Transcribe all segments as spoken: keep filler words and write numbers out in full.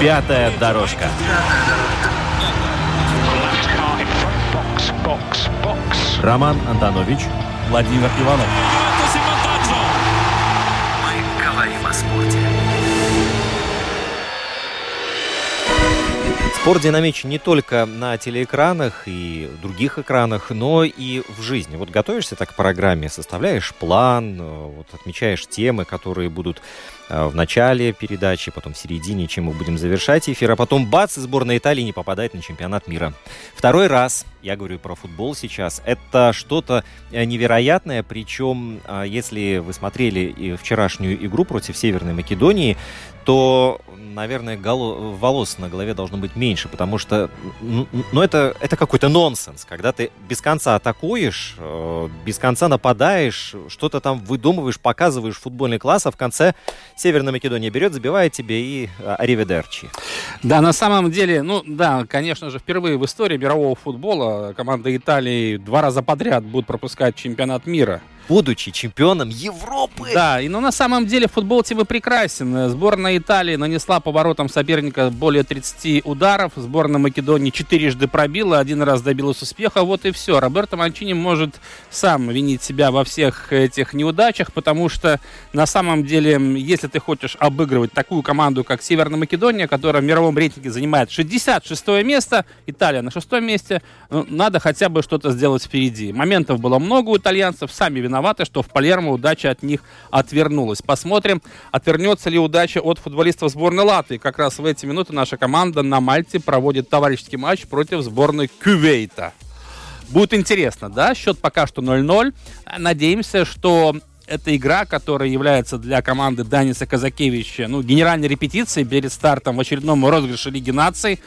Пятая дорожка. Роман Антонович, Владимир Иванов. Мы говорим о спорте. Спорт динамичен не только на телеэкранах и других экранах, но и в жизни. Вот готовишься так к программе, составляешь план, вот отмечаешь темы, которые будут в начале передачи, потом в середине, чем мы будем завершать эфир, а потом бац, и сборная Италии не попадает на чемпионат мира. Второй раз, я говорю про футбол сейчас, это что-то невероятное, причем, если вы смотрели вчерашнюю игру против Северной Македонии, то, наверное, голо... волос на голове должно быть меньше, потому что, ну, это, это какой-то нонсенс, когда ты без конца атакуешь, без конца нападаешь, что-то там выдумываешь, показываешь футбольный класс, а в конце Северная Македония берет, забивает тебе и ариведерчи. Да, на самом деле, ну да, конечно же, впервые в истории мирового футбола команда Италии два раза подряд будет пропускать чемпионат мира, будучи чемпионом Европы. Да, и, ну, на самом деле футбол тем и прекрасен. Сборная Италии нанесла по воротам соперника более тридцати ударов. Сборная Македонии четырежды пробила, один раз добилась успеха, вот и все. Роберто Манчини может сам винить себя во всех этих неудачах, потому что на самом деле, если ты хочешь обыгрывать такую команду, как Северная Македония, которая в мировом рейтинге занимает шестьдесят шестое место, Италия на шестом месте, ну, надо хотя бы что-то сделать впереди. Моментов было много у итальянцев, сами виноваты, что в Палермо удача от них отвернулась. Посмотрим, отвернется ли удача от футболистов сборной Латвии. Как раз в эти минуты наша команда на Мальте проводит товарищеский матч против сборной Кувейта. Будет интересно, да? Счет пока что ноль ноль. Надеемся, что эта игра, которая является для команды Даниса Казакевича, ну, генеральной репетицией перед стартом в очередном розыгрыше Лиги наций,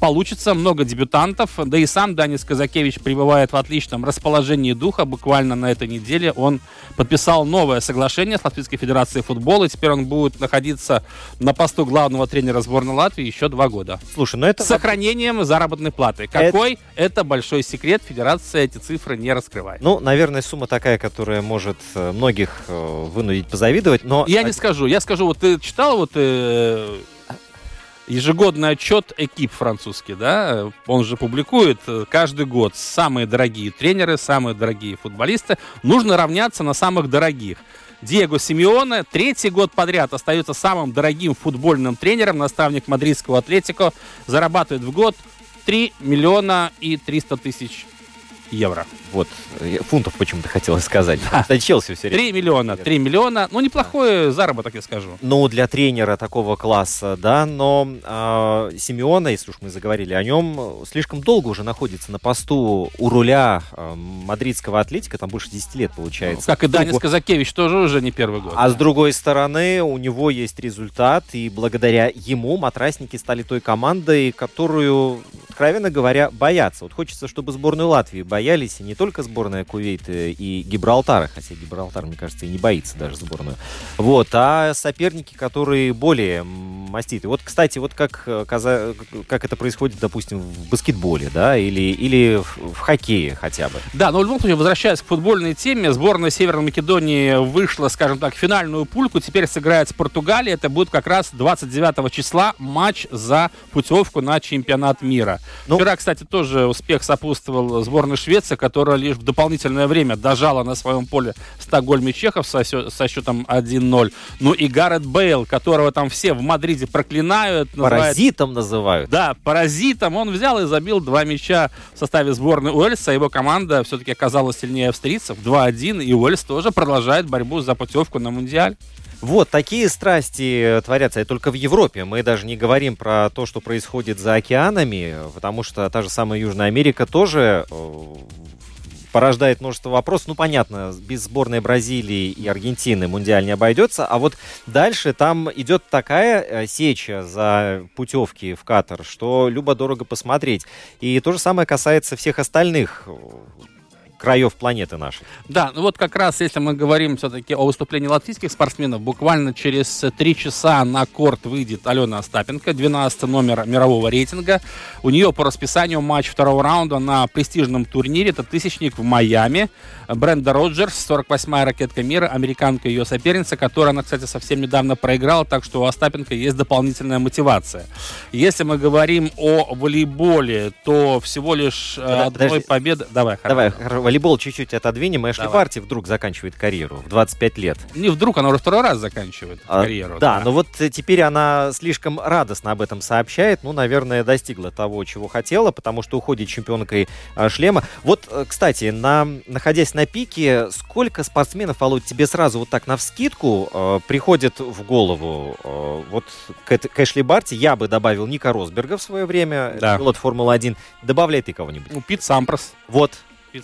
получится. Много дебютантов. Да и сам Данис Казакевич пребывает в отличном расположении духа. Буквально на этой неделе он подписал новое соглашение с Латвийской Федерацией Футбола. И теперь он будет находиться на посту главного тренера сборной Латвии еще два года. Слушай, ну это... С сохранением заработной платы. Какой? Это... это большой секрет. Федерация эти цифры не раскрывает. Ну, наверное, сумма такая, которая может многих вынудить позавидовать, но... Я не скажу. Я скажу, вот ты читал вот... Э... ежегодный отчет Экип французский, да, он же публикует каждый год самые дорогие тренеры, самые дорогие футболисты. Нужно равняться на самых дорогих. Диего Симеоне третий год подряд остается самым дорогим футбольным тренером, наставник мадридского Атлетико, зарабатывает в год три миллиона и триста тысяч евро. Вот, фунтов почему-то хотелось сказать. Да. Кстати, Челси все время. три миллиона, три миллиона. Ну, неплохой, да, заработок, я скажу. Ну, для тренера такого класса, да, но э, Симеона, если уж мы заговорили о нем, слишком долго уже находится на посту у руля э, мадридского Атлетико, там больше десяти лет получается. Ну, как и Данис Казакевич, тоже уже не первый год. А да. С другой стороны, у него есть результат, и благодаря ему матрасники стали той командой, которую, откровенно говоря, боятся. Вот хочется, чтобы сборную Латвии боялись, и не только сборная Кувейта и Гибралтара, хотя Гибралтар, мне кажется, и не боится даже сборную, вот, а соперники, которые более маститы. Вот, кстати, вот как, как это происходит, допустим, в баскетболе, да, или, или в, в хоккее хотя бы. Да, но в любом случае, возвращаясь к футбольной теме, сборная Северной Македонии вышла, скажем так, в финальную пульку, теперь сыграет с Португалией, это будет как раз двадцать девятого числа матч за путевку на чемпионат мира. Ну, вчера, кстати, тоже успех сопутствовал сборной Швеции, которая лишь в дополнительное время дожала на своем поле в Стокгольме чехов со, со счетом один ноль. Ну и Гарет Бейл, которого там все в Мадриде проклинают. Называют, паразитом называют. Да, паразитом. Он взял и забил два мяча в составе сборной Уэльса. Его команда все-таки оказалась сильнее австрийцев. два один. И Уэльс тоже продолжает борьбу за путевку на Мундиаль. Вот, такие страсти творятся и только в Европе. Мы даже не говорим про то, что происходит за океанами, потому что та же самая Южная Америка тоже порождает множество вопросов. Ну, понятно, без сборной Бразилии и Аргентины Мундиаль не обойдется. А вот дальше там идет такая сеча за путевки в Катар, что любо-дорого посмотреть. И то же самое касается всех остальных краев планеты нашей. Да, ну вот как раз, если мы говорим все-таки о выступлении латвийских спортсменов, буквально через три часа на корт выйдет Алена Остапенко, двенадцатый номер мирового рейтинга. У нее по расписанию матч второго раунда на престижном турнире. Это тысячник в Майами. Бренда Роджерс, сорок восьмая ракетка мира, американка ее соперница, которой она, кстати, совсем недавно проиграла, так что у Остапенко есть дополнительная мотивация. Если мы говорим о волейболе, то всего лишь одной Подожди. победы... Давай, Давай хорошо. Волейбол чуть-чуть отодвинем. Эшли Барти вдруг заканчивает карьеру в двадцать пять лет. Не вдруг, она уже второй раз заканчивает а, карьеру. Да, да, но вот теперь она слишком радостно об этом сообщает. Ну, наверное, достигла того, чего хотела, потому что уходит чемпионкой а, шлема. Вот, кстати, на, находясь на пике, сколько спортсменов, Володь, тебе сразу вот так навскидку а, приходит в голову? А, вот к, к Эшли Барти я бы добавил Ника Росберга в свое время, да. Пилот Формулы один. Добавляй ты кого-нибудь. Ну, Пит Сампрос. Вот.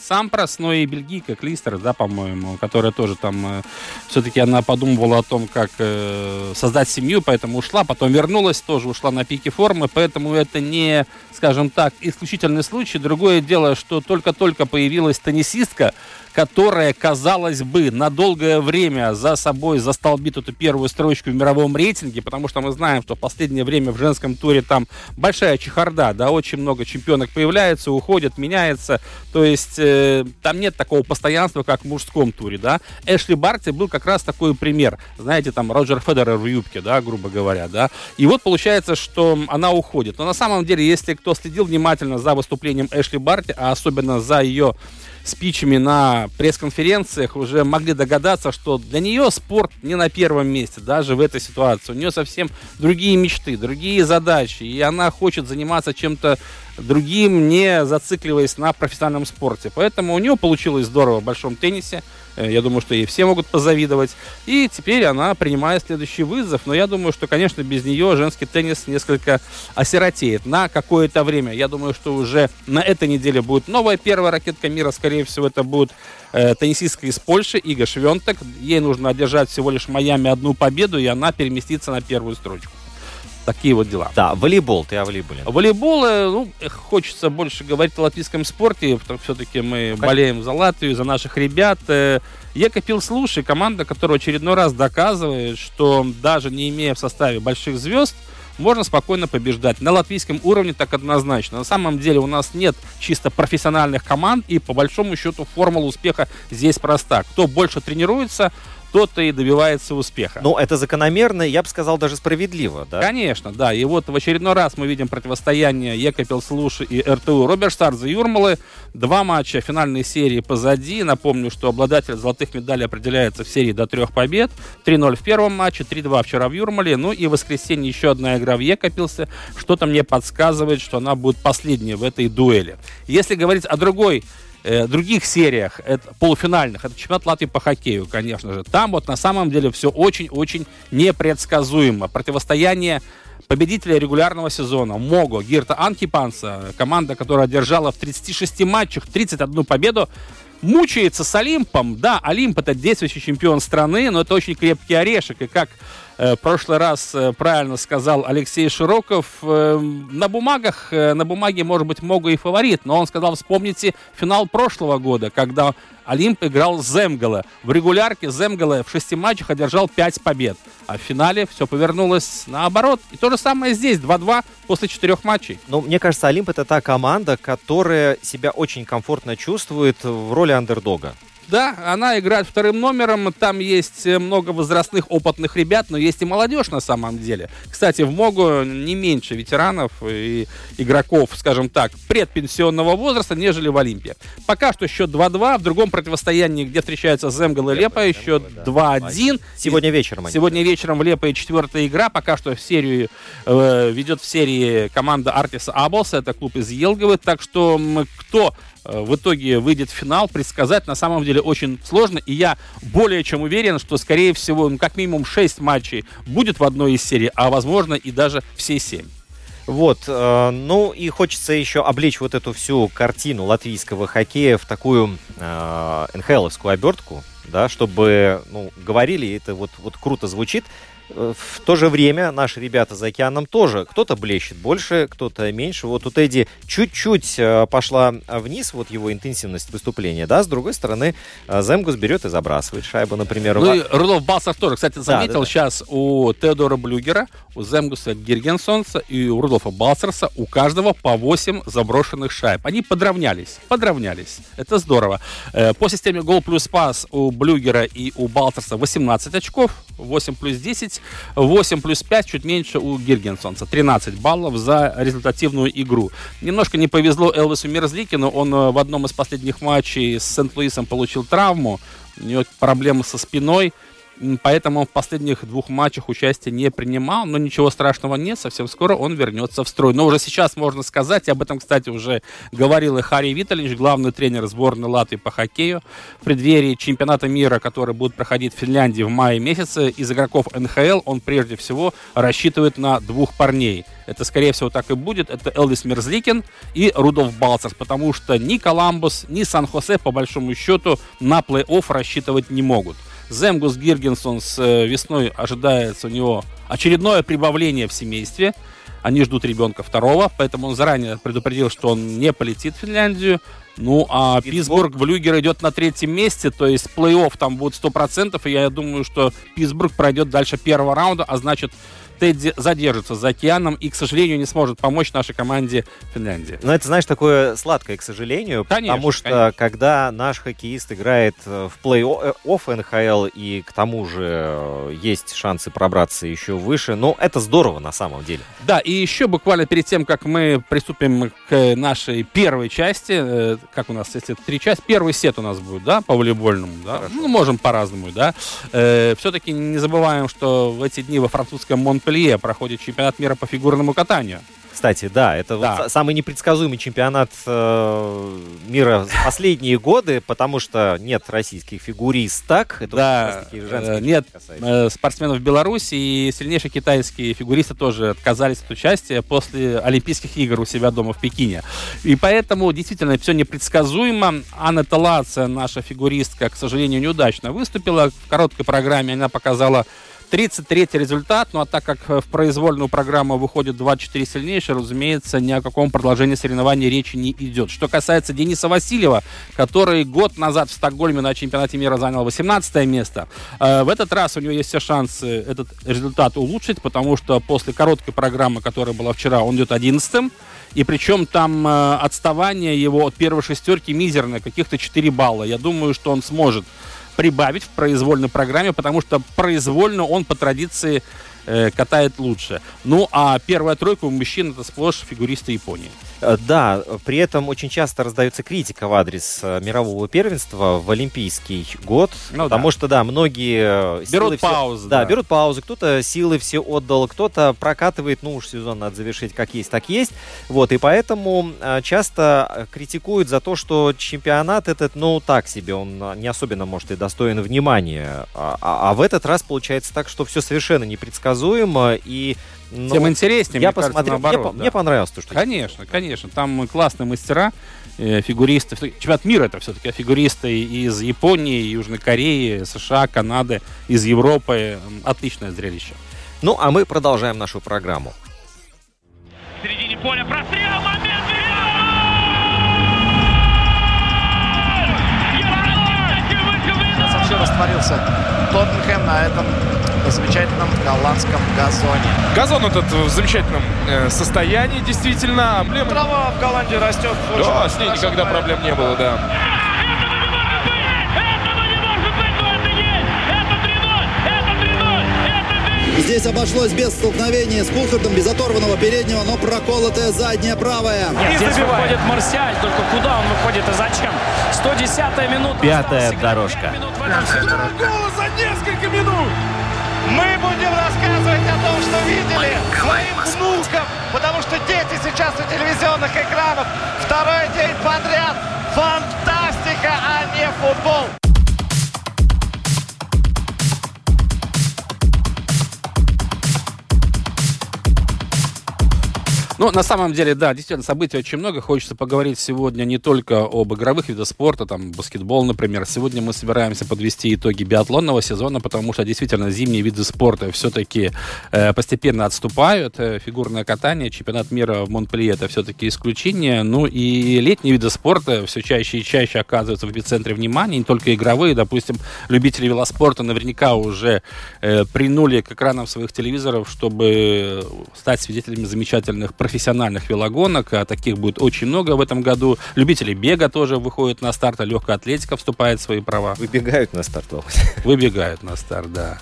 Сампрос, но и бельгийка Клистер, да, по-моему, которая тоже там э, все-таки она подумывала о том, как э, создать семью, поэтому ушла, потом вернулась, тоже ушла на пике формы, поэтому это не, скажем так, исключительный случай. Другое дело, что только-только появилась теннисистка, которая, казалось бы, на долгое время за собой застолбит эту первую строчку в мировом рейтинге, потому что мы знаем, что в последнее время в женском туре там большая чехарда, да, очень много чемпионок появляется, уходит, меняется, то есть э, там нет такого постоянства, как в мужском туре, да. Эшли Барти был как раз такой пример, знаете, там Роджер Федерер в юбке, да, грубо говоря, да, и вот получается, что она уходит. Но на самом деле, если кто следил внимательно за выступлением Эшли Барти, а особенно за ее спичами на пресс-конференциях, уже могли догадаться, что для нее спорт не на первом месте, даже в этой ситуации. У нее совсем другие мечты, другие задачи, и она хочет заниматься чем-то другим, не зацикливаясь на профессиональном спорте. Поэтому у нее получилось здорово в большом теннисе. Я думаю, что ей все могут позавидовать. И теперь она принимает следующий вызов. Но я думаю, что, конечно, без нее женский теннис несколько осиротеет на какое-то время. Я думаю, что уже на этой неделе будет новая первая ракетка мира. Скорее всего, это будет э, теннисистка из Польши Ига Швентек. Ей нужно одержать всего лишь в Майами одну победу, и она переместится на первую строчку. Такие вот дела. Да, волейбол, ты о волейболе. Волейбол, ну, хочется больше говорить о латвийском спорте, потому что все-таки мы Конечно. болеем за Латвию, за наших ребят. Екатеринбург Слушай, команда, которая очередной раз доказывает, что даже не имея в составе больших звезд, можно спокойно побеждать. На латвийском уровне так однозначно. На самом деле у нас нет чисто профессиональных команд, и по большому счету формула успеха здесь проста. Кто больше тренируется, кто-то и добивается успеха. Ну, это закономерно, я бы сказал, даже справедливо, да? Конечно, да. И вот в очередной раз мы видим противостояние Екатеринбурга Слуши и РТУ Роберштарза Юрмалы. Два матча финальной серии позади. Напомню, что обладатель золотых медалей определяется в серии до трех побед. три ноль в первом матче, три два вчера в Юрмале. Ну и в воскресенье еще одна игра в Екатеринбурге. Что-то мне подсказывает, что она будет последней в этой дуэли. Если говорить о другой других сериях, это, полуфинальных, это чемпионат Латвии по хоккею, конечно же. Там вот на самом деле все очень-очень непредсказуемо. Противостояние победителя регулярного сезона Мого Гирта Анкипанса, команда, которая одержала в тридцати шести матчах тридцать одну победу, мучается с Олимпом. Да, Олимп — это действующий чемпион страны, но это очень крепкий орешек. И как в прошлый раз правильно сказал Алексей Широков, на бумагах, на бумаге, может быть, Мого и фаворит, но он сказал, вспомните финал прошлого года, когда Олимп играл с Земгала. В регулярке Земгала в шести матчах одержал пять побед, а в финале все повернулось наоборот. И то же самое здесь, два-два после четырех матчей. Ну, мне кажется, Олимп — это та команда, которая себя очень комфортно чувствует в роли андердога. Да, она играет вторым номером, там есть много возрастных опытных ребят, но есть и молодежь на самом деле. Кстати, в Могу не меньше ветеранов и игроков, скажем так, предпенсионного возраста, нежели в Олимпе. Пока что счет два-два, в другом противостоянии, где встречаются Земгала и Лепа, еще два-один. Сегодня вечером. Сегодня вечером в Лепа и четвертая игра, пока что в серию, э, ведет в серии команда Артиса Аболса, это клуб из Елговы, так что кто в итоге выйдет в финал, предсказать на самом деле очень сложно. И я более чем уверен, что, скорее всего, ну, как минимум шесть матчей будет в одной из серий, а, возможно, и даже все семь. Вот, э, ну и хочется еще облечь вот эту всю картину латвийского хоккея в такую э, эн-ха-эловскую обертку, да, чтобы, ну, говорили, это вот, вот круто звучит. В то же время наши ребята за океаном тоже. Кто-то блещет больше, кто-то меньше. Вот у Тедди чуть-чуть пошла вниз вот его интенсивность выступления, да. С другой стороны, Земгус берет и забрасывает шайбу, например. Ну и Рудольф Балсарф тоже, кстати, заметил, да, да, да. Сейчас у Теодора Блюгера, у Земгуса Гиргенсонса и у Рудольфа Балсарса у каждого по восемь заброшенных шайб. Они подравнялись, подравнялись. Это здорово. По системе гол плюс пас у Блюгера и у Балсарса восемнадцать очков, восемь плюс десять, восемь плюс пять, чуть меньше у Гиргенсонса. тринадцать баллов за результативную игру. Немножко не повезло Элвису Мерзликину. Он в одном из последних матчей с Сент-Луисом получил травму. У него проблемы со спиной. Поэтому он в последних двух матчах участия не принимал. Но ничего страшного нет. Совсем скоро он вернется в строй. Но уже сейчас можно сказать, и об этом, кстати, уже говорил и Харри Виталинч, главный тренер сборной Латвии по хоккею, в преддверии чемпионата мира, который будет проходить в Финляндии в мае месяце. Из игроков эн-ха-эл он прежде всего рассчитывает на двух парней. Это, скорее всего, так и будет. Это Элвис Мерзликин и Рудольф Балцерс. Потому что ни Коламбус, ни Сан-Хосе, по большому счету, на плей-офф рассчитывать не могут. Земгус Гиргенсон с весной ожидается у него очередное прибавление в семействе. Они ждут ребенка второго, поэтому он заранее предупредил, что он не полетит в Финляндию. Ну, а Питтсбург, Блюгер идет на третьем месте, то есть плей-офф там будет сто процентов, и я думаю, что Питтсбург пройдет дальше первого раунда, а значит, Тедди задержится за океаном и, к сожалению, не сможет помочь нашей команде Финляндии. Но это, знаешь, такое сладкое, к сожалению, конечно, потому что, конечно, когда наш хоккеист играет в плей-офф эн-ха-эл, и к тому же есть шансы пробраться еще выше, ну, это здорово на самом деле. Да, и еще буквально перед тем, как мы приступим к нашей первой части, как у нас, если три части, первый сет у нас будет, да, по волейбольному, да, хорошо. Ну, можем по-разному, да. Э, все-таки не забываем, что в эти дни во французском Монпелье проходит чемпионат мира по фигурному катанию. Кстати, да, это да. Вот самый непредсказуемый чемпионат э, мира в последние годы, потому что нет российских фигуристок. Это да, э, нет э, спортсменов Беларуси, и сильнейшие китайские фигуристы тоже отказались от участия после Олимпийских игр у себя дома в Пекине. И поэтому действительно все непредсказуемо. Анна Талация, наша фигуристка, к сожалению, неудачно выступила. В короткой программе она показала тридцать третий результат, ну а так как в произвольную программу выходит двадцать четыре сильнейшие, разумеется, ни о каком продолжении соревнований речи не идет. Что касается Дениса Васильева, который год назад в Стокгольме на чемпионате мира занял восемнадцатое место, в этот раз у него есть все шансы этот результат улучшить, потому что после короткой программы, которая была вчера, он идет одиннадцатым. И причем там отставание его от первой шестерки мизерное, каких-то четыре балла. Я думаю, что он сможет прибавить в произвольной программе, потому что произвольно он по традиции э, катает лучше. Ну, а первая тройка у мужчин — это сплошь фигуристы Японии. Да, при этом очень часто раздается критика в адрес мирового первенства в олимпийский год, ну, потому да. что, да, многие... Берут паузу. Все, да, да, берут паузу, кто-то силы все отдал, кто-то прокатывает, ну уж сезон надо завершить как есть, так есть. Вот, и поэтому часто критикуют за то, что чемпионат этот, ну, так себе, он не особенно, может, и достоин внимания. А, а в этот раз получается так, что все совершенно непредсказуемо, и... Но тем интереснее, я мне кажется, посмотрел, наоборот. Мне, да. мне понравилось то, что... Конечно, конечно. Там классные мастера, э, фигуристы. Чемпионат мира это все-таки фигуристы из Японии, Южной Кореи, США, Канады, из Европы. Отличное зрелище. Ну, а мы продолжаем нашу программу. В середине поля прострел, момент! Сейчас вообще растворился Тоттенхэм на этом... на замечательном голландском газоне. Газон этот в замечательном э, состоянии, действительно. Облем... Трава в Голландии растет. Да, с ней никогда проблем не было, да. Этого не может быть! Этого не может быть! Но это есть! Это три ноль! Это три ноль! Это три ноль! Здесь обошлось без столкновения с Кулхардом, без оторванного переднего, но проколотая задняя правая. Нет, здесь выходит Марсиаль, только куда он выходит и зачем? сто десятая минута. Пятая дорожка. Второй гол за несколько минут! Мы будем рассказывать о том, что видели своим внукам, потому что дети сейчас у телевизионных экранов. Второй день подряд. Фантастика, а не футбол. Ну, на самом деле, да, действительно, событий очень много. Хочется поговорить сегодня не только об игровых видах спорта, там, баскетбол, например. Сегодня мы собираемся подвести итоги биатлонного сезона, потому что, действительно, зимние виды спорта все-таки э, постепенно отступают. Фигурное катание, чемпионат мира в Монпелье — это все-таки исключение. Ну, и летние виды спорта все чаще и чаще оказываются в эпицентре внимания, не только игровые. Допустим, любители велоспорта наверняка уже э, принули к экранам своих телевизоров, чтобы стать свидетелями замечательных профессиональных велогонок, а таких будет очень много в этом году. Любители бега тоже выходят на старт, а легкая атлетика вступает в свои права. Выбегают на старт. Выбегают на старт, да.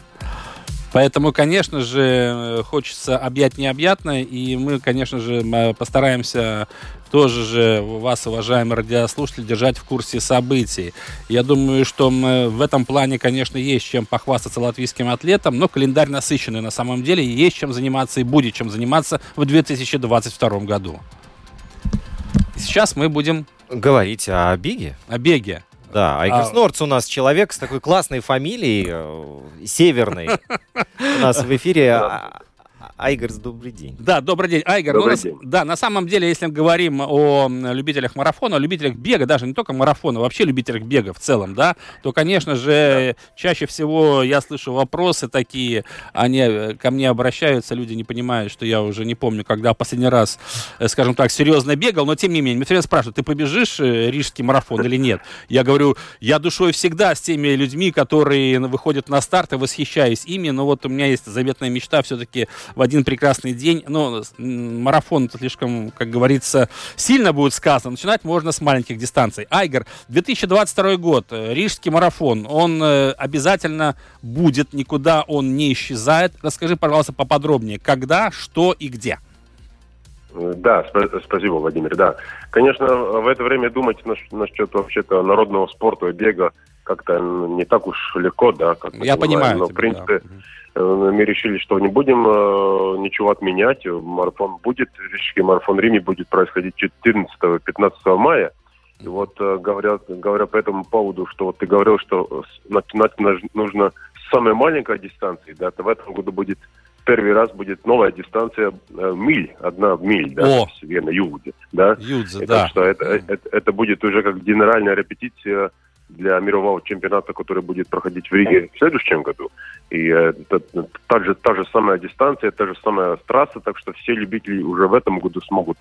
Поэтому, конечно же, хочется объять необъятное, и мы, конечно же, постараемся тоже же вас, уважаемые радиослушатели, держать в курсе событий. Я думаю, что в этом плане, конечно, есть чем похвастаться латвийским атлетам, но календарь насыщенный на самом деле, есть чем заниматься и будет чем заниматься в две тысячи двадцать втором году. Сейчас мы будем... говорить о беге. О беге. Да, Айкерс Нордс у нас человек с такой классной фамилией, северной. У нас в эфире Айгерс, добрый день. Да, добрый день, Айгер. Добрый ну, день. Да, на самом деле, если мы говорим о любителях марафона, о любителях бега, даже не только марафона, вообще любителях бега в целом, да, то, конечно же, да. Чаще всего я слышу вопросы такие, они ко мне обращаются, люди не понимают, что я уже не помню, когда последний раз, скажем так, серьезно бегал, но тем не менее, меня все время спрашивают, ты побежишь рижский марафон или нет? Я говорю, я душой всегда с теми людьми, которые выходят на старт и восхищаюсь ими, но вот у меня есть заветная мечта все-таки в один прекрасный день, но марафон тут слишком, как говорится, сильно будет сказано. Начинать можно с маленьких дистанций. Айгер, две тысячи двадцать второй год, рижский марафон, он обязательно будет, никуда он не исчезает. Расскажи, пожалуйста, поподробнее, когда, что и где. Да, сп- спасибо, Владимир, да. Конечно, в это время думать нас- насчет вообще-то народного спорта и бега как-то не так уж легко, да. Как я понимаю. Но, тебя, в принципе, да. Мы решили, что не будем э, ничего отменять. Марафон будет, рижский марафон в Риме будет происходить четырнадцатого-пятнадцатого мая. И вот э, говорят, говоря по этому поводу, что вот ты говорил, что начинать нужно с самой маленькой дистанции, да, то в этом году будет первый раз будет новая дистанция э, миль, одна миль, да, в Северной Юдзе, да. Юдзе, да. Что это, это, это будет уже как генеральная репетиция для мирового чемпионата, который будет проходить в Риге в следующем году. И это та же, та же самая дистанция, та же самая трасса, так что все любители уже в этом году смогут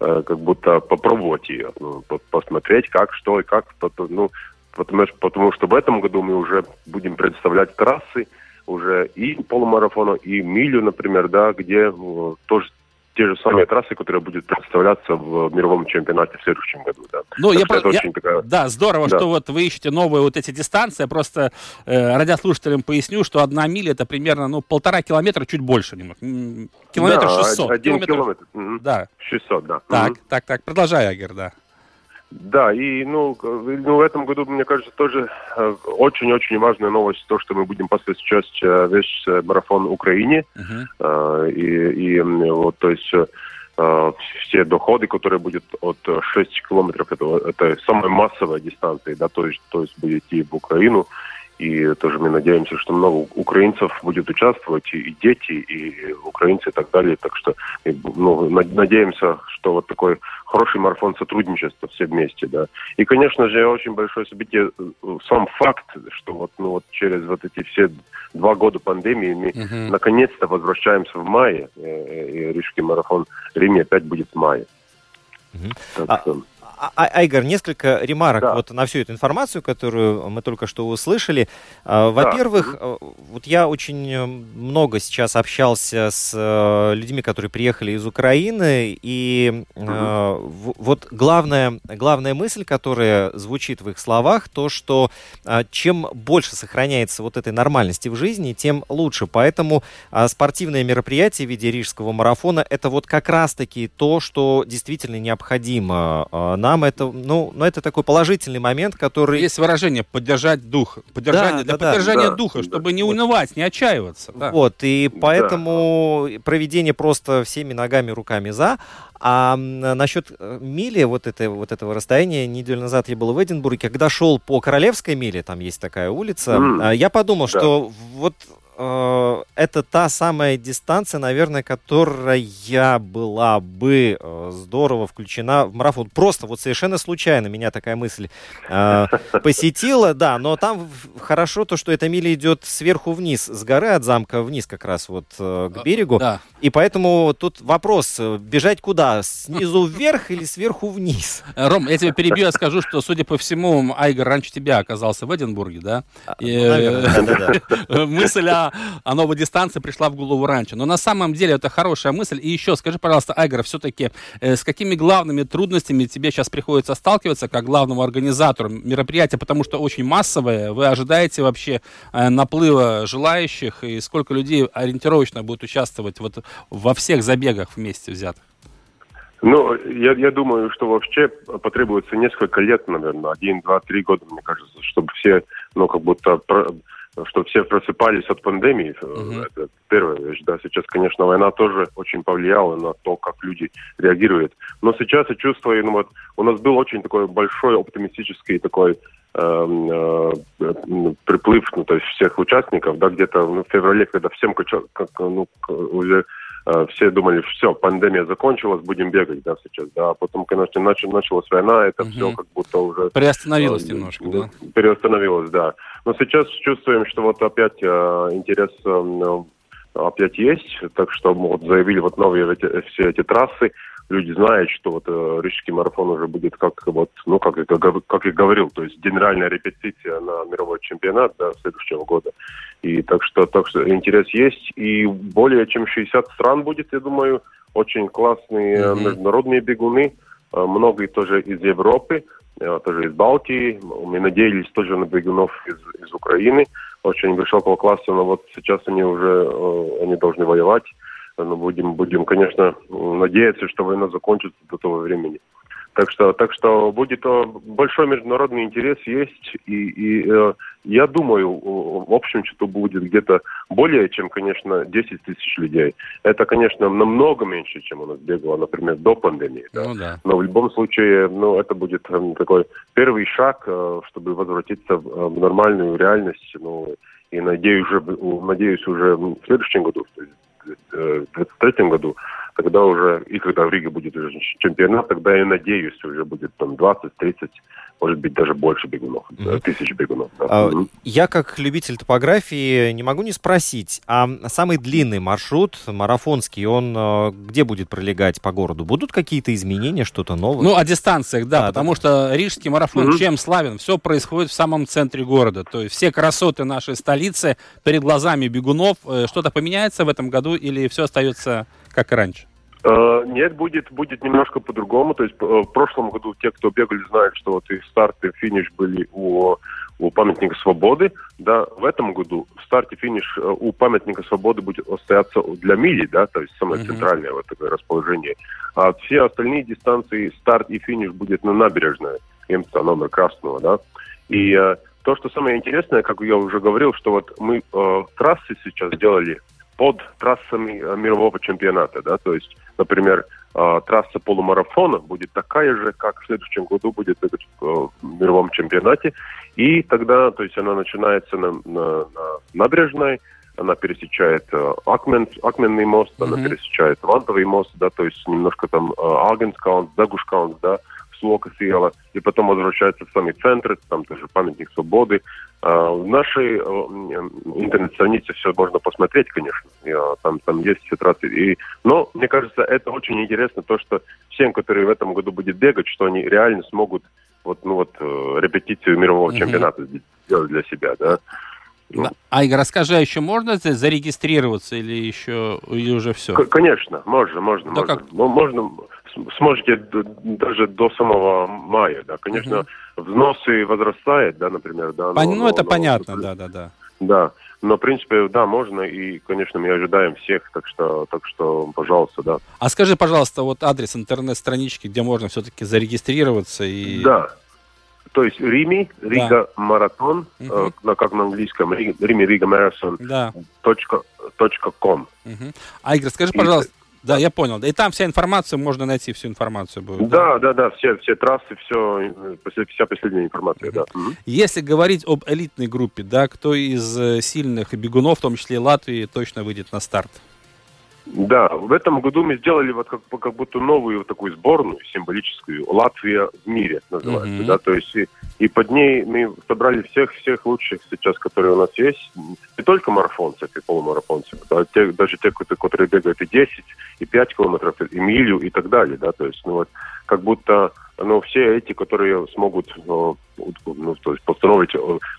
э, как будто попробовать ее, ну, посмотреть, как, что и как. Ну, потому, потому что в этом году мы уже будем предоставлять трассы уже и полумарафону, и милю, например, да, где э, тоже те же самые трассы, которые будут представляться в мировом чемпионате в следующем году. Да, ну, я про... я... такая... да здорово, да. Что вот вы ищете новые вот эти дистанции. Я просто э, радиослушателям поясню, что одна миля — это примерно ну, полтора километра, чуть больше. Километр да, шестьсот. Один километр. километр. Угу. Да. шестьсот, да. Так, угу. так, так. Продолжай, Агер, да. Да, и ну, ну, в этом году, мне кажется, тоже очень-очень важная новость, то, что мы будем посвящать весь марафон Украине. Uh-huh. И, и вот, то есть, все доходы, которые будут от шести километров, это, это самая массовая дистанция, да, то есть, то есть будет идти в Украину. И тоже мы надеемся, что много украинцев будет участвовать, и дети, и украинцы, и так далее. Так что ну, надеемся, что вот такой хороший марафон сотрудничества все вместе, да. И, конечно же, очень большое событие, сам факт, что вот, ну, вот через вот эти все два года пандемии мы uh-huh. наконец-то возвращаемся в мае, и рижский марафон в Риме опять будет в мае. Uh-huh. Так что... А, Айгар, несколько ремарок да. вот на всю эту информацию, которую мы только что услышали. Во-первых, да. вот я очень много сейчас общался с людьми, которые приехали из Украины, и угу. э, вот главная, главная мысль, которая звучит в их словах, то, что чем больше сохраняется вот этой нормальности в жизни, тем лучше. Поэтому спортивное мероприятие в виде рижского марафона – это вот как раз-таки то, что действительно необходимо на Нам это, ну, ну, это такой положительный момент, который... Есть выражение «поддержать дух». Поддержание, да, для да, поддержания да, духа, да, чтобы да. не унывать, не отчаиваться. Да. Вот, и поэтому да. проведение просто всеми ногами, руками за. А насчет мили, вот, это, вот этого расстояния, неделю назад я был в Эдинбурге, когда шел по Королевской миле, там есть такая улица, mm. я подумал, да. что вот... это та самая дистанция, наверное, которая была бы здорово включена в марафон. Просто вот совершенно случайно меня такая мысль э, посетила, да, но там хорошо то, что эта миля идет сверху вниз, с горы от замка вниз как раз вот э, к берегу, да. И поэтому тут вопрос, бежать куда, снизу вверх или сверху вниз? Ром, я тебя перебью, я скажу, что, судя по всему, Айгер раньше тебя оказался в Эдинбурге, да? Мысль о новой дистанции пришла в голову раньше. Но на самом деле это хорошая мысль. И еще скажи, пожалуйста, Айгер, все-таки с какими главными трудностями тебе сейчас приходится сталкиваться как главному организатору мероприятия, потому что очень массовое. Вы ожидаете вообще наплыва желающих? И сколько людей ориентировочно будет участвовать вот во всех забегах вместе взятых? Ну, я, я думаю, что вообще потребуется несколько лет, наверное, один, два, три года, мне кажется, чтобы все, ну, как будто, про, что все просыпались от пандемии. Mm-hmm. Это первая вещь, да. Сейчас, конечно, война тоже очень повлияла на то, как люди реагируют. Но сейчас я чувствую, ну, вот, у нас был очень такой большой оптимистический такой э, э, приплыв, ну, то есть всех участников, да, где-то ну, в феврале, когда всем, как, ну, уже... Все думали, все, пандемия закончилась, будем бегать, да, сейчас, да. А потом, конечно, нач- началась война, это угу. все как будто уже... Приостановилось э, немножко, э, да? Приостановилось, да. Но сейчас чувствуем, что вот опять э, интерес э, опять есть, так что вот заявили вот новые эти, все эти трассы. Люди знают, что вот э, рижский марафон уже будет, как вот, ну, как, как, как я говорил, то есть генеральная репетиция на мировой чемпионат, да, следующего года. И так что, так что интерес есть. И более чем шестьдесят стран будет, я думаю, очень классные mm-hmm. международные бегуны, э, многие тоже из Европы, э, тоже из Балтии. Мы надеялись тоже на бегунов из, из Украины, очень высокого класса, но вот сейчас они уже э, они должны воевать. Но будем, будем, конечно, надеяться, что война закончится до того времени. Так что, так что будет большой международный интерес есть. И, и э, я думаю, в общем, что будет где-то более чем, конечно, десять тысяч людей. Это, конечно, намного меньше, чем у нас бегало, например, до пандемии. Да? Ну, да. Но в любом случае, ну, это будет э, такой первый шаг, э, чтобы возвратиться в, в нормальную реальность. Ну, и надеюсь уже, надеюсь, уже в следующем году, то есть в двадцать третьем году, когда уже, и когда в Риге будет уже чемпионат, тогда, я надеюсь, уже будет там двадцать-тридцать, может быть, даже больше бегунов, mm-hmm. тысяч бегунов. Да. Mm-hmm. Я, как любитель топографии, не могу не спросить, а самый длинный маршрут, марафонский, он где будет пролегать по городу? Будут какие-то изменения, что-то новое? Ну, о дистанциях, да, а, потому да. что рижский марафон mm-hmm. чем славен? Все происходит в самом центре города, то есть все красоты нашей столицы перед глазами бегунов. Что-то поменяется в этом году или все остается как и раньше? Нет, будет, будет немножко по-другому. То есть в прошлом году те, кто бегали, знают, что вот их старт и финиш были у, у памятника Свободы. Да, в этом году старт и финиш у памятника Свободы будет остаться для мили, да, то есть самое mm-hmm. центральное вот такое расположение. А все остальные дистанции старт и финиш будет на набережной М Ц А номер Красного, да. И э, то, что самое интересное, как я уже говорил, что вот мы э, трассы сейчас делали под трассами мирового чемпионата, да, то есть, например, э, трасса полумарафона будет такая же, как в следующем году будет э, в мировом чемпионате, и тогда, то есть, она начинается на, на, на набережной, она пересечает э, Акмен, Акменный мост, mm-hmm. она пересечает Вантовый мост, да, то есть немножко там э, Агенскаунд, Загушкаунд, да, Слока съела, и потом возвращается в самый центр, там тоже памятник свободы. А, в нашей интернет-странице все можно посмотреть, конечно, и, а, там, там есть все трассы. И, но, мне кажется, это очень интересно, то, что всем, которые в этом году будут бегать, что они реально смогут вот, ну, вот, репетицию мирового mm-hmm. чемпионата сделать для себя, да. Да. Айга, расскажи, а еще можно зарегистрироваться или еще или уже все? К- конечно, можно, можно, да можно. Как? Ну, можно, сможете д- даже до самого мая, да. Конечно, угу. взносы возрастают, да, например, да. Пон- но, ну, но, это но, понятно, но, да, да, да. Да, но, в принципе, да, можно, и, конечно, мы ожидаем всех, так что, так что, пожалуйста, да. А скажи, пожалуйста, вот адрес интернет-странички, где можно все-таки зарегистрироваться и... Да. То есть Рими, Рига, да. Маратон, угу. э, как на английском, Рими, Рига, Маратон, точка ком. Айгер, скажи, пожалуйста, Да, я понял. И там вся информация, можно найти всю информацию будет. Да, да, да, да все, все трассы, все, вся последняя информация, да. Если говорить об элитной группе, да, кто из сильных бегунов, в том числе и Латвии, точно выйдет на старт? Да, в этом году мы сделали вот как, как будто новую вот такую сборную символическую, «Латвия в мире» называется, mm-hmm. да, то есть и, и под ней мы собрали всех-всех лучших сейчас, которые у нас есть, не только марафонцев и полумарафонцев, да, те, даже те, которые бегают и десять, и пять километров, и милю, и так далее, да, то есть, ну вот, как будто, ну, все эти, которые смогут, ну, ну то есть, постановить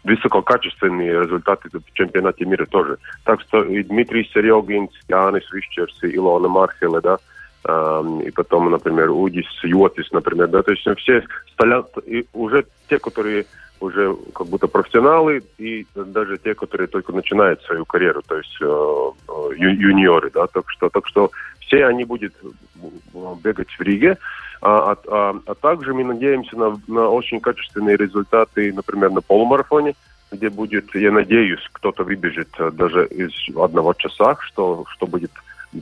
высококачественные результаты в чемпионате мира тоже. Так что и Дмитрий Серегин, Янис Вишчерс, Илона Мархеле, да, э, и потом, например, Удис Йотис, например, да, то есть все стоят, и уже те, которые уже как будто профессионалы, и даже те, которые только начинают свою карьеру, то есть э, ю, юниоры, да, так что, так что все они будут бегать в Риге, а, а, а также мы надеемся на, на очень качественные результаты, например, на полумарафоне, где будет, я надеюсь, кто-то выбежит даже из одного часа, что, что будет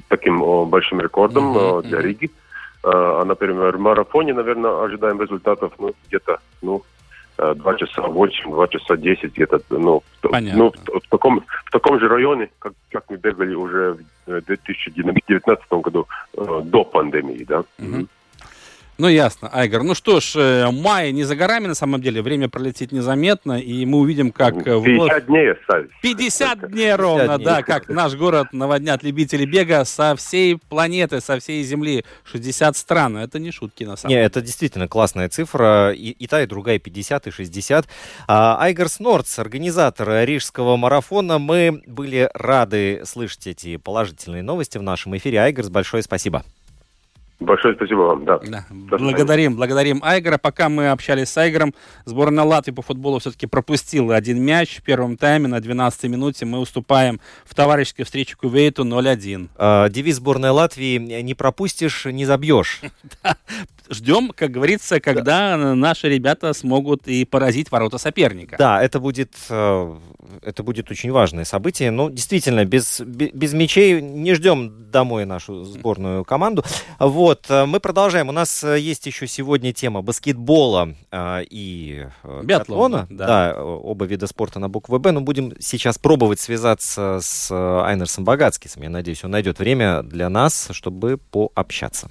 таким большим рекордом mm-hmm. для Риги. А, например, в марафоне, наверное, ожидаем результатов ну, где-то, ну, два часа восемь, два часа десять, где-то, ну, ну в, в, таком, в таком же районе, как, как мы бегали уже в две тысячи девятнадцатом году, э, до пандемии, да. Угу. Ну, ясно, Айгар. Ну что ж, май не за горами, на самом деле, время пролетит незаметно, и мы увидим, как... пятьдесят дней остались. пятьдесят дней ровно, пятьдесят дней. Да, как наш город наводнят любители бега со всей планеты, со всей Земли. шестьдесят стран, это не шутки, на самом деле. Нет, это действительно классная цифра, и, и та, и другая, пятьдесят, и шестьдесят. Айгарс Нордс, организатор Рижского марафона, мы были рады слышать эти положительные новости в нашем эфире. Айгарс, большое спасибо. Большое спасибо вам, да. да. Благодарим, благодарим Айгара. Пока мы общались с Айгаром, сборная Латвии по футболу все-таки пропустила один мяч в первом тайме. На двенадцатой минуте мы уступаем в товарищеской встрече Кувейту ноль один. А, девиз сборной Латвии «Не пропустишь, не забьешь». Ждем, как говорится, когда да. наши ребята смогут и поразить ворота соперника. Да, это будет, это будет очень важное событие. Но действительно, без, без мячей не ждем домой нашу сборную команду. Вот, мы продолжаем. У нас есть еще сегодня тема баскетбола и биатлона. Да. да, оба вида спорта на букву «Б». Но будем сейчас пробовать связаться с Айнерсом Багацкисом. Я надеюсь, он найдет время для нас, чтобы пообщаться.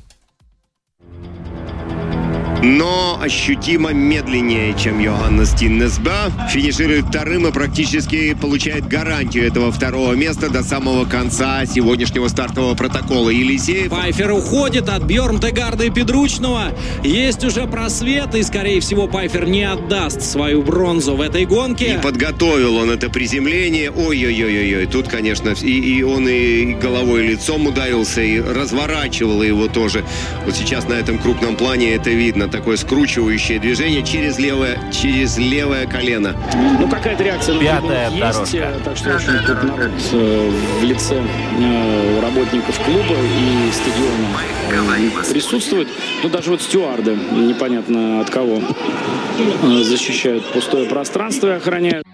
Но ощутимо медленнее, чем Йоханнес Тиннесба. Финиширует вторым и практически получает гарантию этого второго места до самого конца сегодняшнего стартового протокола. Елисеев. Пайфер уходит от Бьернтегарда и Педручного. Есть уже просвет, и, скорее всего, Пайфер не отдаст свою бронзу в этой гонке. И подготовил он это приземление. Ой-ой-ой-ой. Тут, конечно, и, и он и головой, и лицом ударился, и разворачивало его тоже. Вот сейчас на этом крупном плане это видно. Такое скручивающее движение через левое, через левое колено. Ну, какая-то реакция Пятая есть, дорожка. Так что очень тут народ э, в лице э, работников клуба и стадиона э, присутствует. Ну, даже вот стюарды, непонятно от кого, э, защищают пустое пространство и охраняют.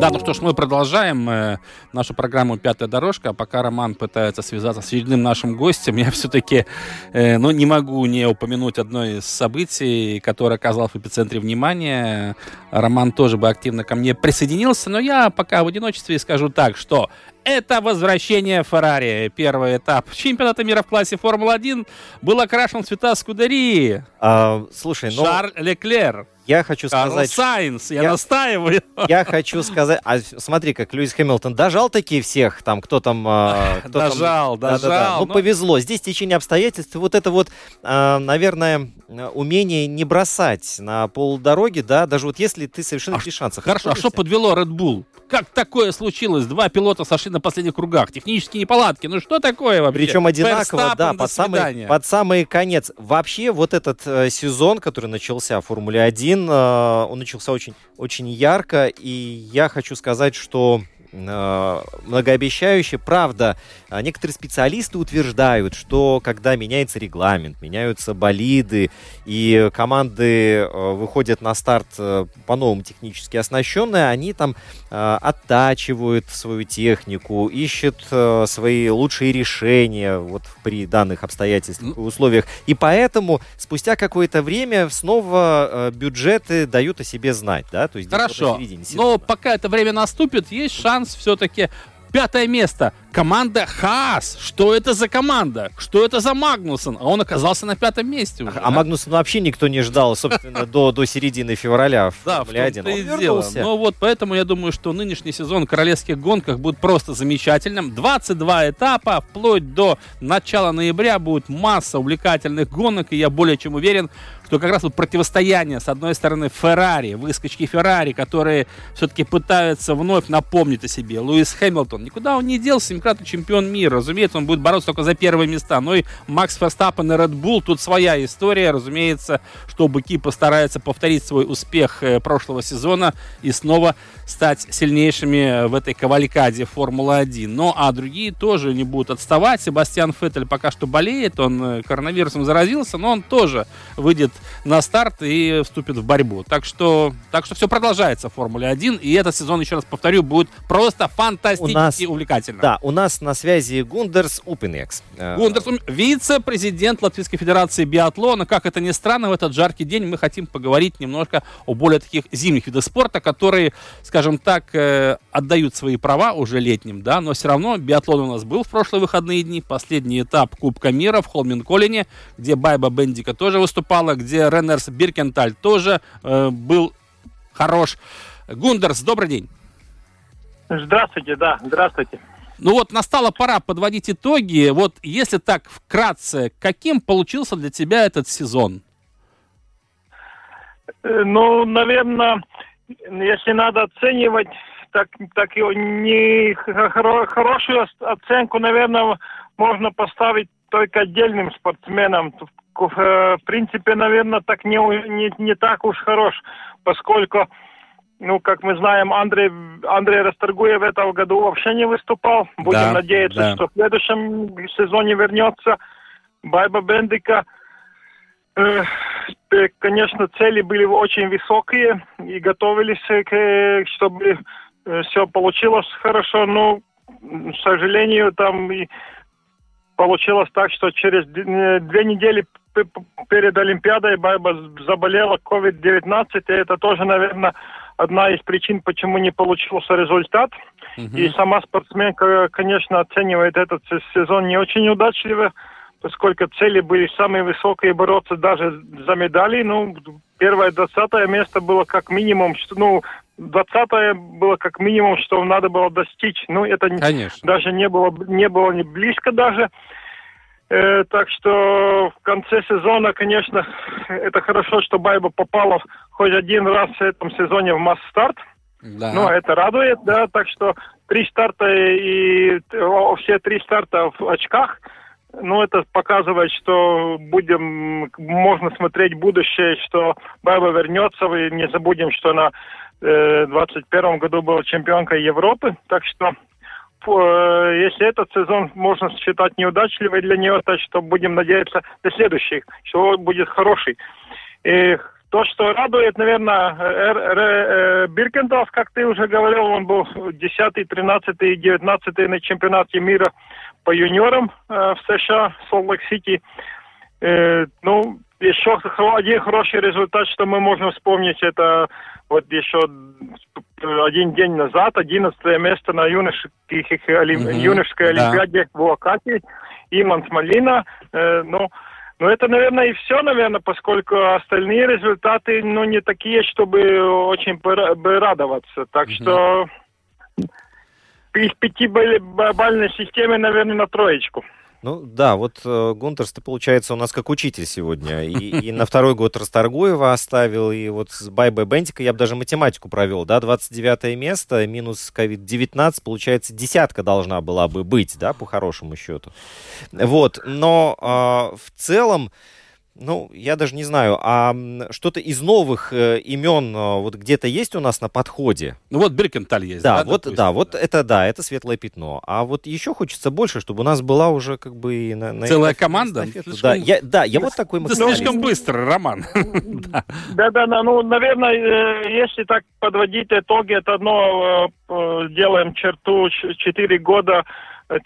Да, ну что ж, мы продолжаем э, нашу программу «Пятая дорожка». А пока Роман пытается связаться с очередным нашим гостем, я все-таки э, ну, не могу не упомянуть одно из событий, которое оказалось в эпицентре внимания. Роман тоже бы активно ко мне присоединился, но я пока в одиночестве скажу так, что... Это возвращение Феррари. Первый этап чемпионата мира в классе Формула один был окрашен в цвета Скудерии. А, слушай, ну... Шарль Леклер. Я хочу сказать... Карл Сайнс, я, я настаиваю. Я хочу сказать... А смотри, как Льюис Хэмилтон дожал такие всех, там, кто там... Кто дожал, там... дожал. Да, да, да. Ну, но... повезло. Здесь течение обстоятельств. Вот это вот, наверное, умение не бросать на полдороги, да, даже вот если ты совершенно без а шансов. Хорошо, а что подвело Red Bull? Как такое случилось? Два пилота сошли на последних кругах. Технические неполадки. Ну что такое вообще? Причем одинаково, да, под самый, под самый конец. Вообще вот этот э, сезон, который начался в Формуле один, э, он начался очень, очень ярко. И я хочу сказать, что многообещающе. Правда, некоторые специалисты утверждают, что когда меняется регламент, меняются болиды, и команды выходят на старт по-новому технически оснащенные, они там оттачивают свою технику, ищут свои лучшие решения вот при данных обстоятельствах и условиях. И поэтому спустя какое-то время снова бюджеты дают о себе знать. Да? То есть хорошо, но пока это время наступит, есть шанс все-таки пятое место. Команда Хаас. Что это за команда? Что это за Магнусон? А он оказался на пятом месте уже. А, да? А Магнусона вообще никто не ждал, собственно, до, до середины февраля в Формуле один. Да, в том-то и дело. Ну вот, поэтому я думаю, что нынешний сезон в королевских гонках будет просто замечательным. двадцать два этапа, вплоть до начала ноября будет масса увлекательных гонок, и я более чем уверен, что как раз вот противостояние, с одной стороны, Феррари, выскочки Феррари, которые все-таки пытаются вновь напомнить о себе. Льюис Хэмилтон, никуда он не делся, кратный чемпион мира. Разумеется, он будет бороться только за первые места. Но и Макс Ферстаппен и Red Bull. Тут своя история. Разумеется, что быки постараются повторить свой успех прошлого сезона и снова стать сильнейшими в этой кавалькаде Формулы один. Ну, а другие тоже не будут отставать. Себастьян Феттель пока что болеет. Он коронавирусом заразился, но он тоже выйдет на старт и вступит в борьбу. Так что, так что все продолжается в Формуле один. И этот сезон, еще раз повторю, будет просто фантастически нас... увлекательно. Да, у У нас на связи Гундерс Упенекс. Гундерс, вице-президент Латвийской Федерации биатлона. Как это ни странно, в этот жаркий день мы хотим поговорить немножко о более таких зимних видах спорта, которые, скажем так, отдают свои права уже летним, да, но все равно биатлон у нас был в прошлые выходные дни. Последний этап Кубка мира в Холменколлене, где Байба Бендика тоже выступала, где Ренерс Биркенталь тоже э, был хорош. Гундерс, добрый день. Здравствуйте, да, здравствуйте. Ну вот настала пора подводить итоги. Вот если так вкратце, каким получился для тебя этот сезон? Ну, наверное, если надо оценивать, так, так не хоро, хорошую оценку, наверное, можно поставить только отдельным спортсменам. В принципе, наверное, так не, не, не так уж хорош, поскольку... Ну, как мы знаем, Андрей, Андрей Расторгуев в этом году вообще не выступал. Будем да, надеяться, да. что в следующем сезоне вернется. Байба Бендика. Э, конечно, цели были очень высокие. И готовились, к, чтобы все получилось хорошо. Но, к сожалению, там и получилось так, что через две недели перед Олимпиадой Байба заболела ковид девятнадцать. И это тоже, наверное... одна из причин, почему не получился результат. Uh-huh. И сама спортсменка, конечно, оценивает этот сезон не очень удачливо, поскольку цели были самые высокие, бороться даже за медали. Ну, первое двадцатое место было как минимум, ну, двадцатое было как минимум, что надо было достичь. Ну, это конечно. Даже не было, не было ни близко даже. Э, так что в конце сезона, конечно, это хорошо, что Байба попала в хоть один раз в этом сезоне в масс-старт. Да. Ну, это радует, да. Так что три старта и о, все три старта в очках. Ну, это показывает, что будем, можно смотреть будущее, что Байба вернется. И не забудем, что она э, в двадцать первом году была чемпионкой Европы. Так что, э, если этот сезон можно считать неудачливым для нее, то что будем надеяться на следующий, что он будет хороший. И то, что радует, наверное, Биркендалс, как ты уже говорил, он был десятый, тринадцатый и девятнадцатый на чемпионате мира по юниорам в США, Солт-Лейк-Сити. Ну, еще один хороший результат, что мы можем вспомнить, это вот еще один день назад, одиннадцатое место на юношеских, mm-hmm. юношеской олимпиаде да. в Уакате, Иманс Малина, ну... Ну, это, наверное, и все, наверное, поскольку остальные результаты, ну, не такие, чтобы очень радоваться. Так mm-hmm. что из пятибалльной системы, наверное, на троечку. Ну, да, вот э, Гунтерс, ты, получается, у нас как учитель сегодня. И, и на второй год Расторгуева оставил, и вот с Байбой Бентикой я бы даже математику провел, да, двадцать девятое место, минус ковид девятнадцать, получается, десятка должна была бы быть, да, по хорошему счету. Вот, но э, в целом, Ну, я даже не знаю, а что-то из новых э, имен э, вот где-то есть у нас на подходе? Ну вот Биркенталь есть, да? Да, вот, допустим, да, да, вот это да, это светлое пятно. А вот еще хочется больше, чтобы у нас была уже как бы... И на, на целая команда? Слишком... Да, я, да, я вот такой максималист. Ты слишком быстро, Роман. Да-да, ну, наверное, если так подводить итоги, это одно, делаем черту, четыре года.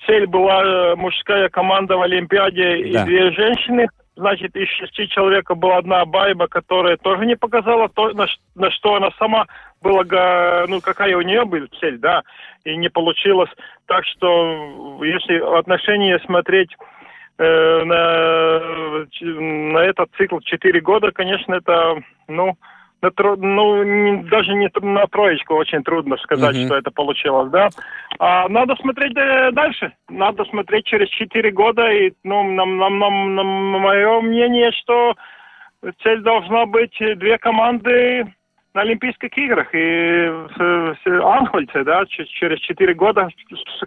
Цель была мужская команда в Олимпиаде и две женщины. Значит, из шести человек была одна Байба, которая тоже не показала то, на, на что она сама была, ну, какая у нее была цель, да, и не получилось. Так что, если в отношении смотреть э, на, на этот цикл четыре года, конечно, это, ну, на, ну не, даже не на троечку очень трудно сказать, mm-hmm. что это получилось, да. А надо смотреть дальше, надо смотреть через четыре года, и, ну, на, на, на, на мое мнение, что цель должна быть две команды на Олимпийских играх, и Анхольце, да, через четыре года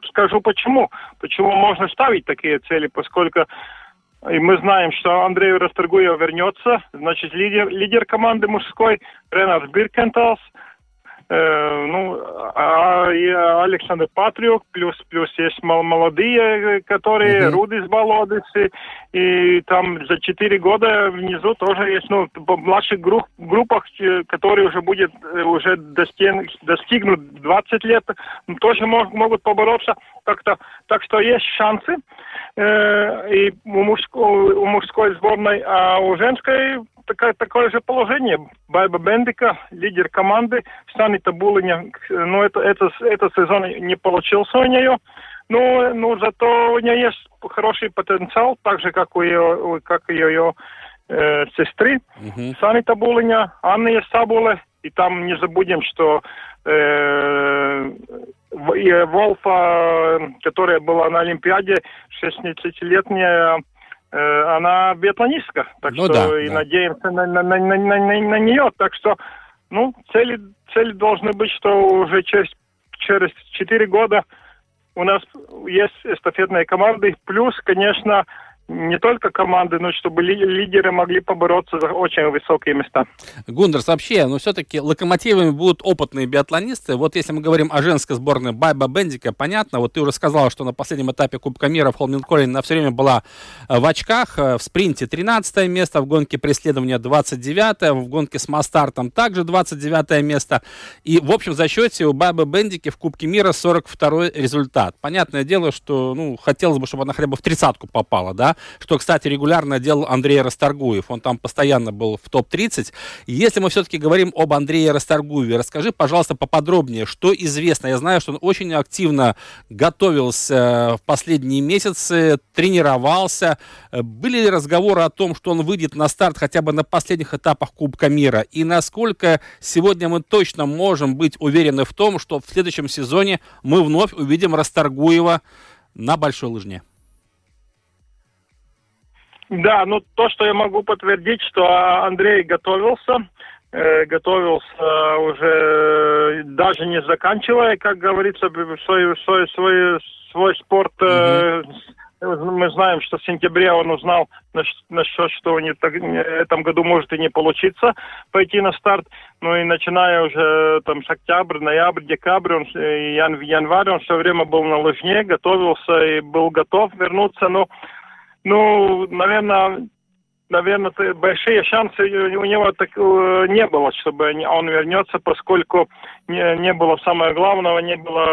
скажу почему, почему можно ставить такие цели, поскольку и мы знаем, что Андрей Расторгуев вернется, значит, лидер, лидер команды мужской Ренат Биркенталс, Э, ну, а, и Александр Патрюк, плюс, плюс есть молодые, которые, mm-hmm. Рудис Балодис, и, и там за четыре года внизу тоже есть, ну, в младших групп, группах, которые уже будет, уже достиг, достигнут двадцать лет, тоже мог, могут побороться, так-то, так что есть шансы э, и у мужской, у мужской сборной, а у женской Такое, такое же положение. Байба Бендика, лидер команды, Сани Табулиня, ну, это, это, этот сезон не получился у нее, но, но зато у нее есть хороший потенциал, так же, как у ее, как ее, ее э, сестры, mm-hmm. Сани Табулиня, Анна Есабуле, и там не забудем, что э, Волфа, которая была на Олимпиаде, шестнадцатилетняя, она биатлонистка, так ну, что да, и да. надеемся на, на, на, на, на, на нее. Так что, ну, цели, цели должны быть, что уже через, через четыре года у нас есть эстафетные команды. Плюс, конечно, не только команды, но чтобы ли, лидеры могли побороться за очень высокие места. Гундар, сообщи, но все-таки локомотивами будут опытные биатлонисты. Вот если мы говорим о женской сборной Байба Бендика, понятно, вот ты уже сказал, что на последнем этапе Кубка мира в Холменколлен она все время была в очках. В спринте тринадцатое место, в гонке преследования двадцать девятое, в гонке с Мастартом также двадцать девятое место. И в общем зачете у Байбы Бендики в Кубке мира сорок второй результат. Понятное дело, что, ну, хотелось бы, чтобы она хотя бы в тридцатку попала, да? Что, кстати, регулярно делал Андрей Расторгуев. Он там постоянно был в топ тридцать. Если мы все-таки говорим об Андрее Расторгуеве, расскажи, пожалуйста, поподробнее, что известно. Я знаю, что он очень активно готовился в последние месяцы, тренировался. Были ли разговоры о том, что он выйдет на старт хотя бы на последних этапах Кубка мира? И насколько сегодня мы точно можем быть уверены в том, что в следующем сезоне мы вновь увидим Расторгуева на большой лыжне? Да, ну то, что я могу подтвердить, что Андрей готовился, э, готовился уже даже не заканчивая, как говорится, свой, свой, свой, свой спорт. Э, мы знаем, что в сентябре он узнал насчет, что в этом году может и не получиться пойти на старт. Ну и начиная уже там с октября, ноябрь, декабрь, он, январь, он все время был на лыжне, готовился и был готов вернуться, но... Ну, наверное, наверное, большие шансы у него так не было, чтобы он вернется, поскольку не, не было самого главного, не было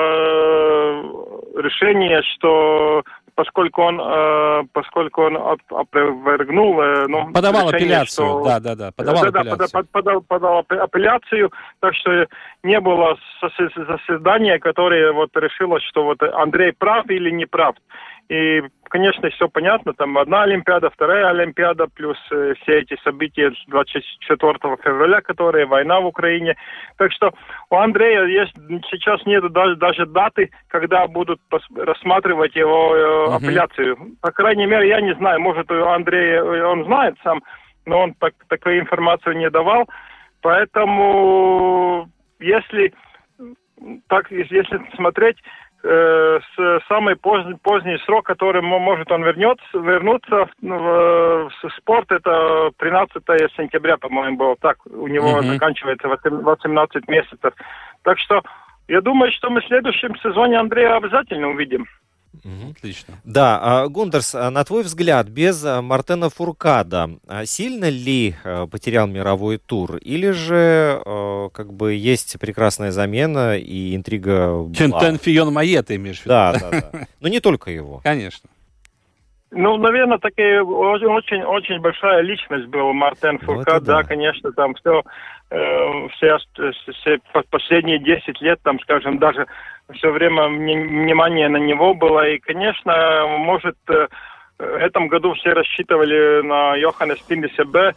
решения, что поскольку он, поскольку он опровергнул, ну, подавал решение, апелляцию, что... да, да, да, подавал да, апелляцию, да, подавал, подавал апелляцию, так что не было заседания, которое вот решило, что вот Андрей прав или не прав. И, конечно, все понятно, там одна Олимпиада, вторая Олимпиада, плюс э, все эти события двадцать четвёртого февраля, которые война в Украине. Так что у Андрея есть, сейчас нет даже, даже даты, когда будут пос- рассматривать его э, uh-huh. апелляцию. По крайней мере, я не знаю, может, у Андрея, он знает сам, но он так, такую информацию не давал. Поэтому, если так, если смотреть... самый поздний, поздний срок, который может он вернется, вернуться в, в спорт, это тринадцатое сентября, по-моему, было так. У него mm-hmm. заканчивается восемнадцать месяцев. Так что я думаю, что мы в следующем сезоне Андрея обязательно увидим. Mm-hmm. Отлично. Да, Гундерс, на твой взгляд, без Мартена Фуркада сильно ли потерял мировой тур? Или же как бы есть прекрасная замена и интрига... Чентен Фион Майе, ты имеешь в виду? Да, да, да. Но не только его. Конечно. Ну, наверное, такая очень-очень большая личность была Мартен Фуркад. Да, конечно, там все... Все, все последние десять лет, там, скажем, даже все время внимание на него было. И, конечно, может, в этом году все рассчитывали на Йоханнес Тимисебе.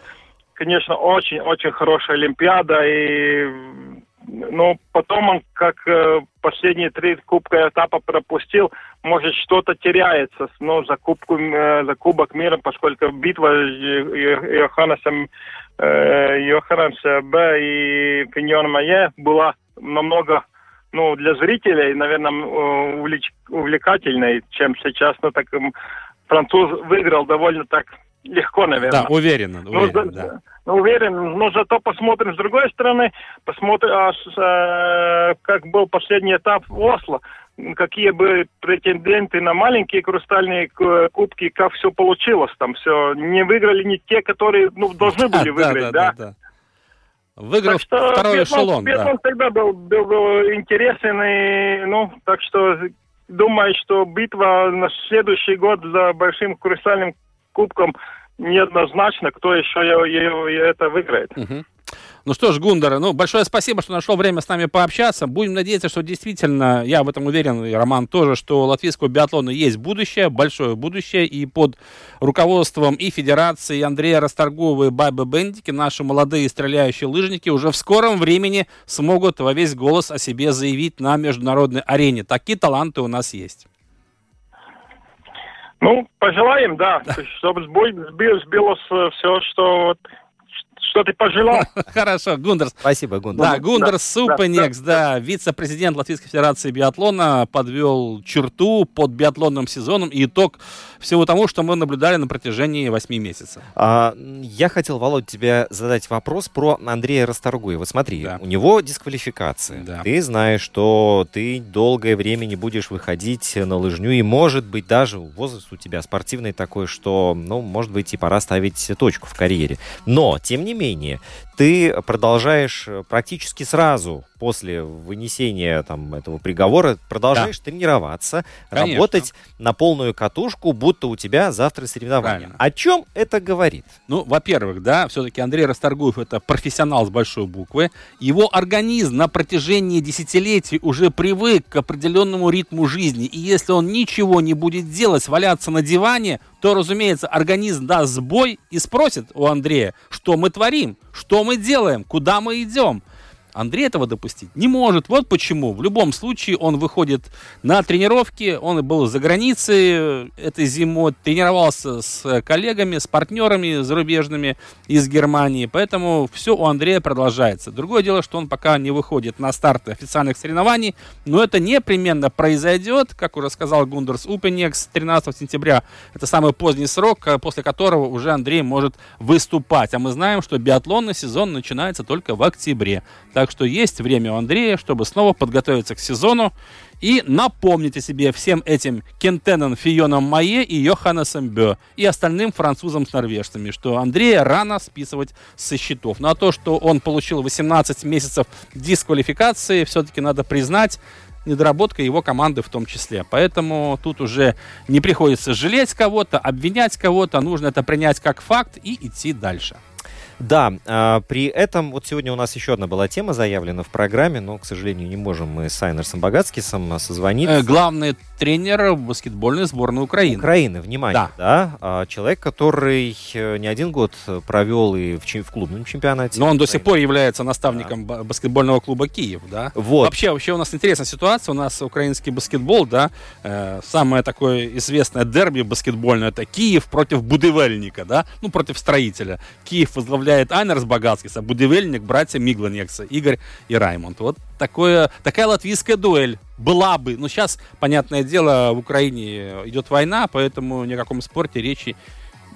Конечно, очень-очень хорошая Олимпиада. И, ну, потом он, как последние три кубка этапа пропустил, может, что-то теряется, но за, кубку, за Кубок мира, поскольку битва Йоханнесом Йоханнеса Б и Финьон Майе была намного, ну, для зрителей, наверное, увлекательной, чем сейчас. Ну, так француз выиграл довольно так легко, наверное. Да, уверенно. Ну, уверен, за, да. уверен, но зато посмотрим с другой стороны, посмотрим, а, а, как был последний этап в Осло. Какие бы претенденты на маленькие хрустальные кубки, как все получилось там, все не выиграли не те, которые, ну, должны были а, выиграть, да. да, да. да. Выиграл так что второй эшелон, да. Тогда был, был, был интересен, и, ну, так что думаю, что битва на следующий год за большим хрустальным кубком неоднозначно, кто еще ее, это выиграет. Угу. Ну что ж, Гундер, ну, большое спасибо, что нашло время с нами пообщаться. Будем надеяться, что действительно, я в этом уверен, и Роман тоже, что у латвийского биатлона есть будущее, большое будущее. И под руководством и Федерации, и Андрея Расторгова, и Бабы Бендики наши молодые стреляющие лыжники уже в скором времени смогут во весь голос о себе заявить на международной арене. Такие таланты у нас есть. Ну, пожелаем, да, чтобы сбилось все, что... Вот... Что ты пожелал? Хорошо, Гундерс. Спасибо, Гундерс. Да, Гундерс Супанекс, да, да, вице-президент Латвийской Федерации биатлона, подвел черту под биатлонным сезоном и итог всего тому, что мы наблюдали на протяжении восьми месяцев. А, я хотел, Володь, тебе задать вопрос про Андрея Расторгуева. Смотри, да. У него дисквалификация. Да. Ты знаешь, что ты долгое время не будешь выходить на лыжню, и, может быть, даже возраст у тебя спортивный такой, что, ну, может быть, и пора ставить точку в карьере. Но, тем не менее, менее, ты продолжаешь практически сразу после вынесения там, этого приговора, продолжаешь да. тренироваться, конечно, работать на полную катушку, будто у тебя завтра соревнования. Правильно. О чем это говорит? Ну, во-первых, да, все-таки Андрей Расторгуев — это профессионал с большой буквы. Его организм на протяжении десятилетий уже привык к определенному ритму жизни. И если он ничего не будет делать, валяться на диване, то, разумеется, организм даст сбой и спросит у Андрея, что мы творим, что мы делаем, куда мы идем. Андрей этого допустить не может. Вот почему. В любом случае он выходит на тренировки. Он был за границей этой зимой, тренировался с коллегами, с партнерами зарубежными из Германии. Поэтому все у Андрея продолжается. Другое дело, что он пока не выходит на старты официальных соревнований. Но это непременно произойдет. Как уже сказал Гундерс Упенекс, тринадцатого сентября это самый поздний срок, после которого уже Андрей может выступать. А мы знаем, что биатлонный сезон начинается только в октябре. Так что есть время у Андрея, чтобы снова подготовиться к сезону. И напомните себе всем этим Кентеном Фионом Майе и Йоханнесом Бё и остальным французам с норвежцами, что Андрея рано списывать со счетов. Ну а то, что он получил восемнадцать месяцев дисквалификации, все-таки надо признать, недоработка его команды в том числе. Поэтому тут уже не приходится жалеть кого-то, обвинять кого-то. Нужно это принять как факт и идти дальше. Да, э, при этом вот сегодня у нас еще одна была тема заявлена в программе, но, к сожалению, не можем мы с Айнерсом Богатскисом созвониться. Э, главный тренер баскетбольной сборной Украины. Украины, внимание, да. да. Человек, который не один год провел и в, в клубном чемпионате. Но он Украины. До сих пор является наставником да. баскетбольного клуба «Киев», да. Вот. Вообще, вообще у нас интересная ситуация, у нас украинский баскетбол, да, э, самое такое известное дерби баскетбольное — это Киев против будивельника, да, ну, против строителя. Киев возглавляет Айнерс Багатскис, а будивельник — братья Мигланекса, Игорь и Раймонд. Вот такое, такая латвийская дуэль была бы, но сейчас, понятное дело, в Украине идет война, поэтому ни о каком спорте речи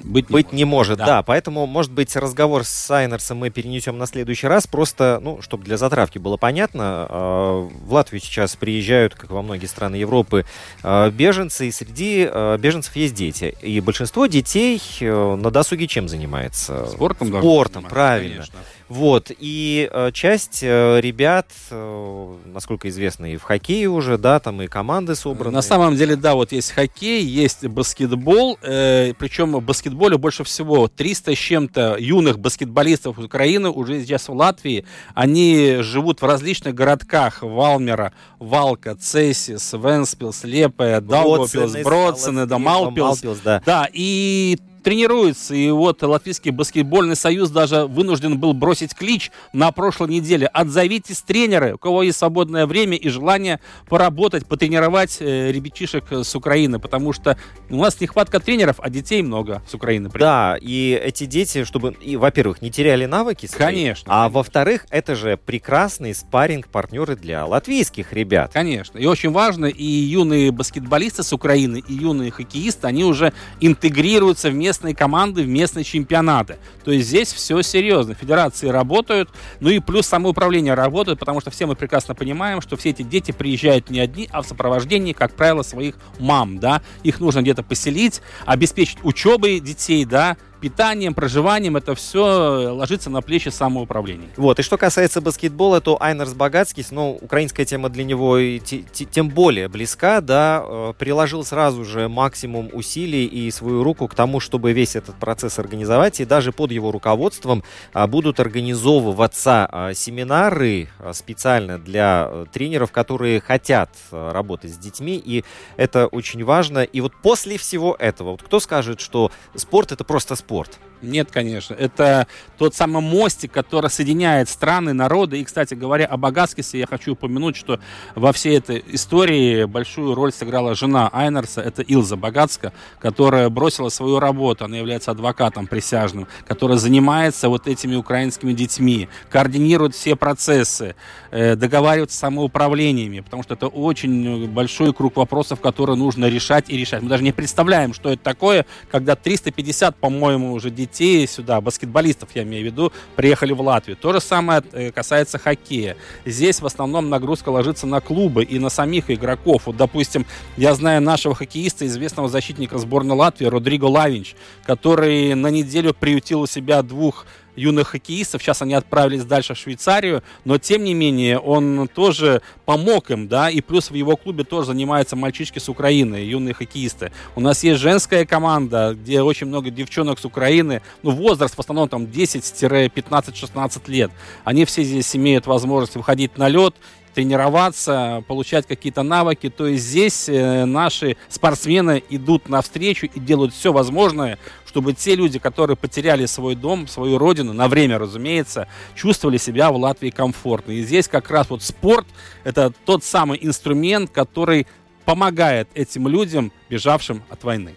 Быть, быть не, не может, да. да. Поэтому, может быть, разговор с Сайнерсом мы перенесем на следующий раз. Просто, ну, чтобы для затравки было понятно, э, в Латвию сейчас приезжают, как во многие страны Европы, э, беженцы, и среди э, беженцев есть дети. И большинство детей э, на досуге чем занимается? Спортом, да. Спортом, правильно. Конечно. Вот. И э, часть э, ребят, э, насколько известно, и в хоккее уже, да, там и команды собраны. На самом деле, да, вот есть хоккей, есть баскетбол, э, причем баскетбол баскетболе больше всего. триста с чем-то юных баскетболистов Украины уже сейчас в Латвии. Они живут в различных городках. Валмера, Валка, Цесис, Венспилс, Лепа, Даугавпилс, Бродсене, Малпилс. Да. да, и... тренируется. И вот Латвийский баскетбольный союз даже вынужден был бросить клич на прошлой неделе. Отзовитесь, тренеры, у кого есть свободное время и желание поработать, потренировать ребятишек с Украины, потому что у нас нехватка тренеров, а детей много с Украины. Да, и эти дети, чтобы, и, во-первых, не теряли навыки свои, конечно, а конечно. во-вторых, это же прекрасный спарринг-партнеры для латвийских ребят. Конечно. И очень важно, и юные баскетболисты с Украины, и юные хоккеисты, они уже интегрируются в местные команды, в местные чемпионаты. То есть здесь все серьезно. Федерации работают, ну и плюс самоуправление работает, потому что все мы прекрасно понимаем, что все эти дети приезжают не одни, а в сопровождении, как правило, своих мам, да. Их нужно где-то поселить, обеспечить учебой детей, да, питанием, проживанием, это все ложится на плечи самоуправления. Вот, и что касается баскетбола, то Айнерс Багацкис, ну, украинская тема для него и те, те, тем более близка, да, приложил сразу же максимум усилий и свою руку к тому, чтобы весь этот процесс организовать, и даже под его руководством будут организовываться семинары специально для тренеров, которые хотят работать с детьми, и это очень важно. И вот после всего этого, вот кто скажет, что спорт — это просто спорт? Спорт. Нет, конечно. Это тот самый мостик, который соединяет страны, народы. И, кстати говоря, о Багацкисе я хочу упомянуть, что во всей этой истории большую роль сыграла жена Айнерса, это Илза Багацка, которая бросила свою работу. Она является адвокатом присяжным, который занимается вот этими украинскими детьми, координирует все процессы, договаривается с самоуправлениями, потому что это очень большой круг вопросов, которые нужно решать и решать. Мы даже не представляем, что это такое, когда триста пятьдесят, по-моему, уже детей сюда, баскетболистов, я имею в виду, приехали в Латвию. То же самое касается хоккея. Здесь в основном нагрузка ложится на клубы и на самих игроков. Вот, допустим, я знаю нашего хоккеиста, известного защитника сборной Латвии Родриго Лавинч, который на неделю приютил у себя двух юных хоккеистов. Сейчас они отправились дальше в Швейцарию, но, тем не менее, он тоже помог им, да, и плюс в его клубе тоже занимаются мальчишки с Украины, юные хоккеисты. У нас есть женская команда, где очень много девчонок с Украины, ну, возраст в основном там десять-пятнадцать-шестнадцать лет. Они все здесь имеют возможность выходить на лед, тренироваться, получать какие-то навыки. То есть здесь наши спортсмены идут навстречу и делают все возможное, чтобы те люди, которые потеряли свой дом, свою родину, на время, разумеется, чувствовали себя в Латвии комфортно. И здесь как раз вот спорт – это тот самый инструмент, который помогает этим людям, бежавшим от войны.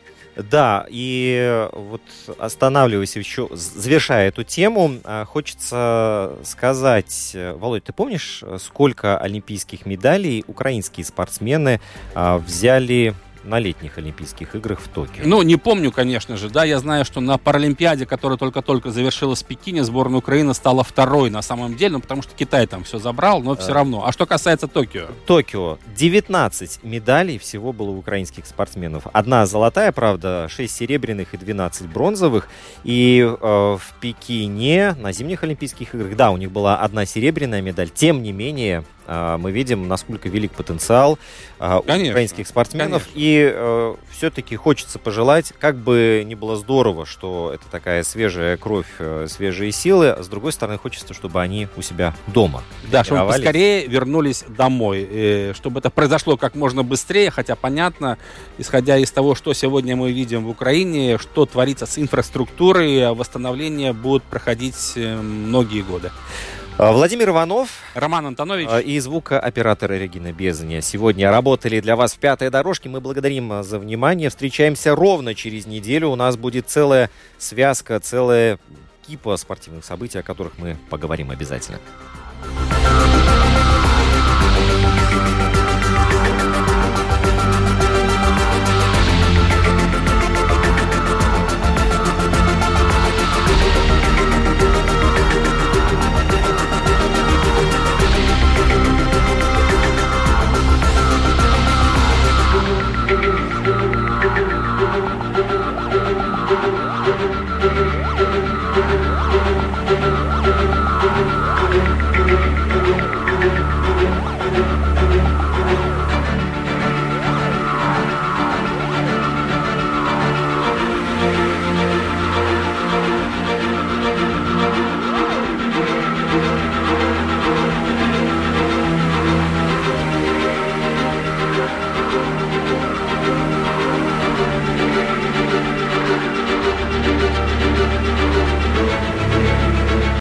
Да, и вот, останавливаясь еще, завершая эту тему, хочется сказать, Володь, ты помнишь, сколько олимпийских медалей украинские спортсмены взяли на летних Олимпийских играх в Токио? Ну, не помню, конечно же, да, я знаю, что на Паралимпиаде, которая только-только завершилась в Пекине, сборная Украины стала второй на самом деле, ну, потому что Китай там все забрал, но все равно. А что касается Токио? Токио. девятнадцать медалей всего было у украинских спортсменов. Одна золотая, правда, шесть серебряных и двенадцать бронзовых. И э, в Пекине на зимних Олимпийских играх, да, у них была одна серебряная медаль, тем не менее... мы видим, насколько велик потенциал конечно, украинских спортсменов. Конечно. И э, все-таки хочется пожелать, как бы ни было здорово, что это такая свежая кровь, свежие силы, с другой стороны, хочется, чтобы они у себя дома да, чтобы поскорее вернулись домой. И чтобы это произошло как можно быстрее, хотя, понятно, исходя из того, что сегодня мы видим в Украине, что творится с инфраструктурой, восстановление будет проходить многие годы. Владимир Иванов, Роман Антонович и звукооператор Регина Безня сегодня работали для вас в «Пятой дорожке». Мы благодарим за внимание. Встречаемся ровно через неделю. У нас будет целая связка, целая кипа спортивных событий, о которых мы поговорим обязательно.